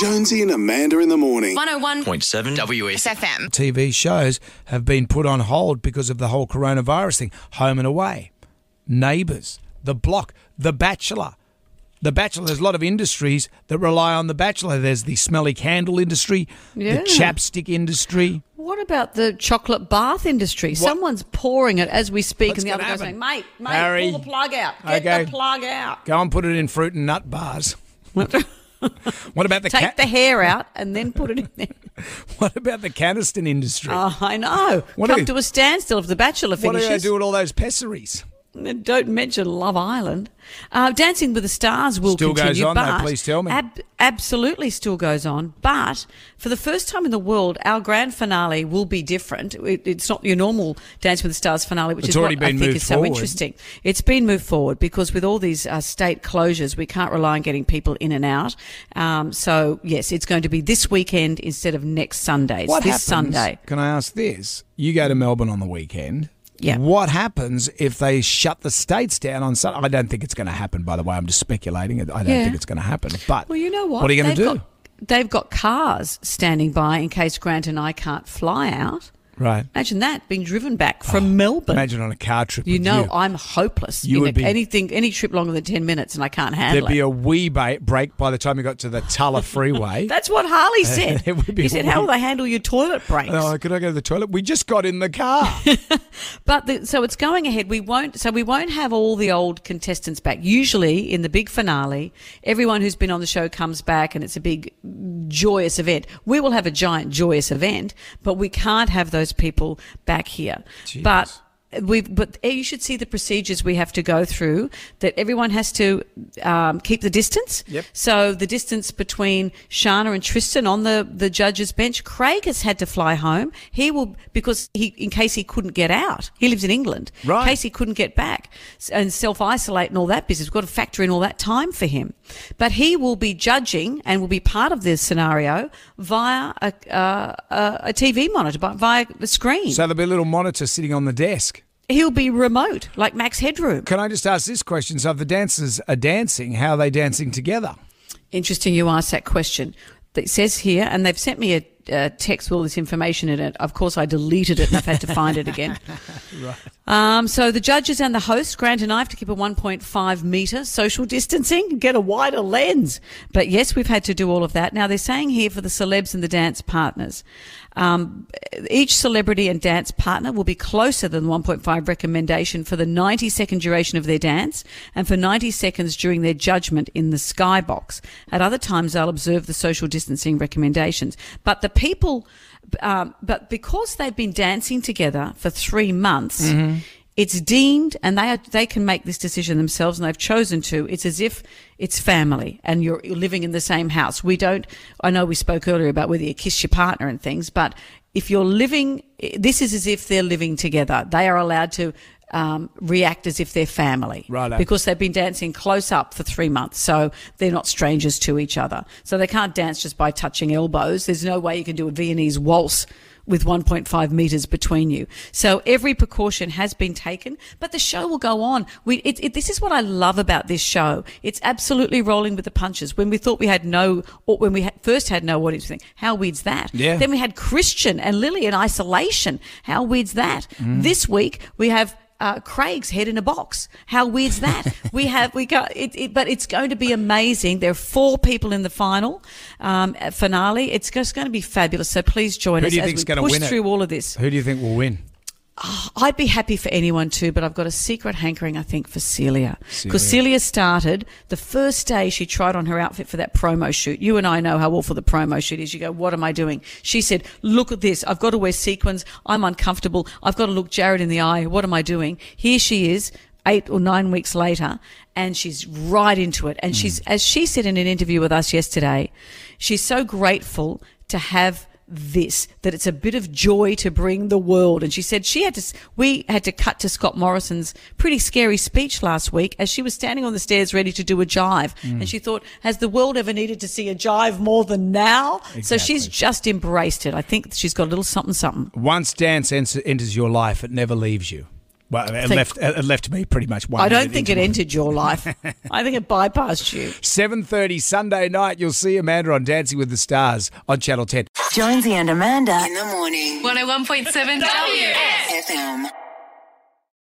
Jonesy and Amanda in the morning. 101.7 WSFM. TV shows have been put on hold because of the whole coronavirus thing. Home and Away, Neighbours, The Block, The Bachelor. The Bachelor, there's a lot of industries that rely on The Bachelor. There's the smelly candle industry, the chapstick industry. What about the chocolate bath industry? What? Someone's pouring it as we speak. What's and the other guy's saying, mate, Harry, pull the plug out. Get the plug out. Go and put it in fruit and nut bars. What about the take the hair out and then put it in there. What about the Caniston industry? Oh, I know. Come to a standstill if The Bachelor finishes. What do they do with all those pessaries? Don't mention Love Island. Dancing with the Stars will still continue. Still goes on, though, please tell me. Absolutely still goes on. But for the first time in the world, our grand finale will be different. It's not your normal Dancing with the Stars finale, which is what I think is so interesting. It's been moved forward because with all these state closures, we can't rely on getting people in and out. So, yes, it's going to be this weekend instead of next Sunday. It's this Sunday. Can I ask this? You go to Melbourne on the weekend. Yeah. What happens if they shut the states down on Sunday? I don't think it's going to happen, by the way. I'm just speculating. I don't think it's going to happen. But well, you know what? What are you going to do? They've got cars standing by in case Grant and I can't fly out. Right. Imagine that, being driven back from Melbourne. Imagine on a car trip. You know, I'm hopeless. You would be any trip longer than 10 minutes and I can't handle it. There'd be a wee break by the time you got to the Tuller Freeway. That's what Harley said. He said, how will they handle your toilet breaks? Oh, could I go to the toilet? We just got in the car. But so it's going ahead. We won't have all the old contestants back. Usually in the big finale, everyone who's been on the show comes back and it's a big joyous event. We will have a giant joyous event, but we can't have those people back here. Jeez. But you should see the procedures we have to go through, that everyone has to keep the distance. Yep. So the distance between Shana and Tristan on the judges' bench. Craig has had to fly home. He will, because in case he couldn't get out. He lives in England. Right. In case he couldn't get back and self-isolate and all that business. We've got to factor in all that time for him. But he will be judging and will be part of this scenario via a TV monitor, via a screen. So there'll be a little monitor sitting on the desk. He'll be remote, like Max Headroom. Can I just ask this question? So if the dancers are dancing, how are they dancing together? Interesting you ask that question. It says here, and they've sent me a text with all this information in it. Of course, I deleted it and I've had to find it again. Right. So the judges and the host, Grant and I, have to keep a 1.5 metre social distancing, get a wider lens. But, yes, we've had to do all of that. Now, they're saying here for the celebs and the dance partners, each celebrity and dance partner will be closer than the 1.5 recommendation for the 90-second duration of their dance and for 90 seconds during their judgment in the skybox. At other times, they'll observe the social distancing recommendations. But the people, because they've been dancing together for 3 months, mm-hmm. It's deemed, and they can make this decision themselves, and they've chosen to. It's as if it's family and you're living in the same house. I know we spoke earlier about whether you kiss your partner and things, but if you're living, this is as if they're living together. They are allowed to react as if they're family. Right. Because they've been dancing close up for 3 months, so they're not strangers to each other. So they can't dance just by touching elbows. There's no way you can do a Viennese waltz with 1.5 metres between you. So every precaution has been taken, but the show will go on. This is what I love about this show. It's absolutely rolling with the punches. When we thought we had first had no audience, we think, how weird's that? Yeah. Then we had Christian and Lily in isolation. How weird's that? Mm. This week we have Craig's head in a box. How weird's that? But it's going to be amazing. There are 4 people in the finale. It's just going to be fabulous. So please join us as we push through all of this. Who do you think will win? Oh, I'd be happy for anyone too, but I've got a secret hankering, I think, for Celia. Because Celia started the first day she tried on her outfit for that promo shoot. You and I know how awful the promo shoot is. You go, what am I doing? She said, look at this. I've got to wear sequins. I'm uncomfortable. I've got to look Jared in the eye. What am I doing? Here she is, 8 or 9 weeks later, and she's right into it. And she's, as she said in an interview with us yesterday, she's so grateful to have this, that it's a bit of joy to bring the world. And she said we had to cut to Scott Morrison's pretty scary speech last week as she was standing on the stairs ready to do a jive. Mm. And she thought, has the world ever needed to see a jive more than now? Exactly. So she's just embraced it. I think she's got a little something. Once dance enters your life, it never leaves you. Well, it left me pretty much one. I don't think it entered your life. I think it bypassed you. 7:30 Sunday night, you'll see Amanda on Dancing with the Stars on Channel 10. Jonesy and Amanda in the morning. 101.7 WSFM.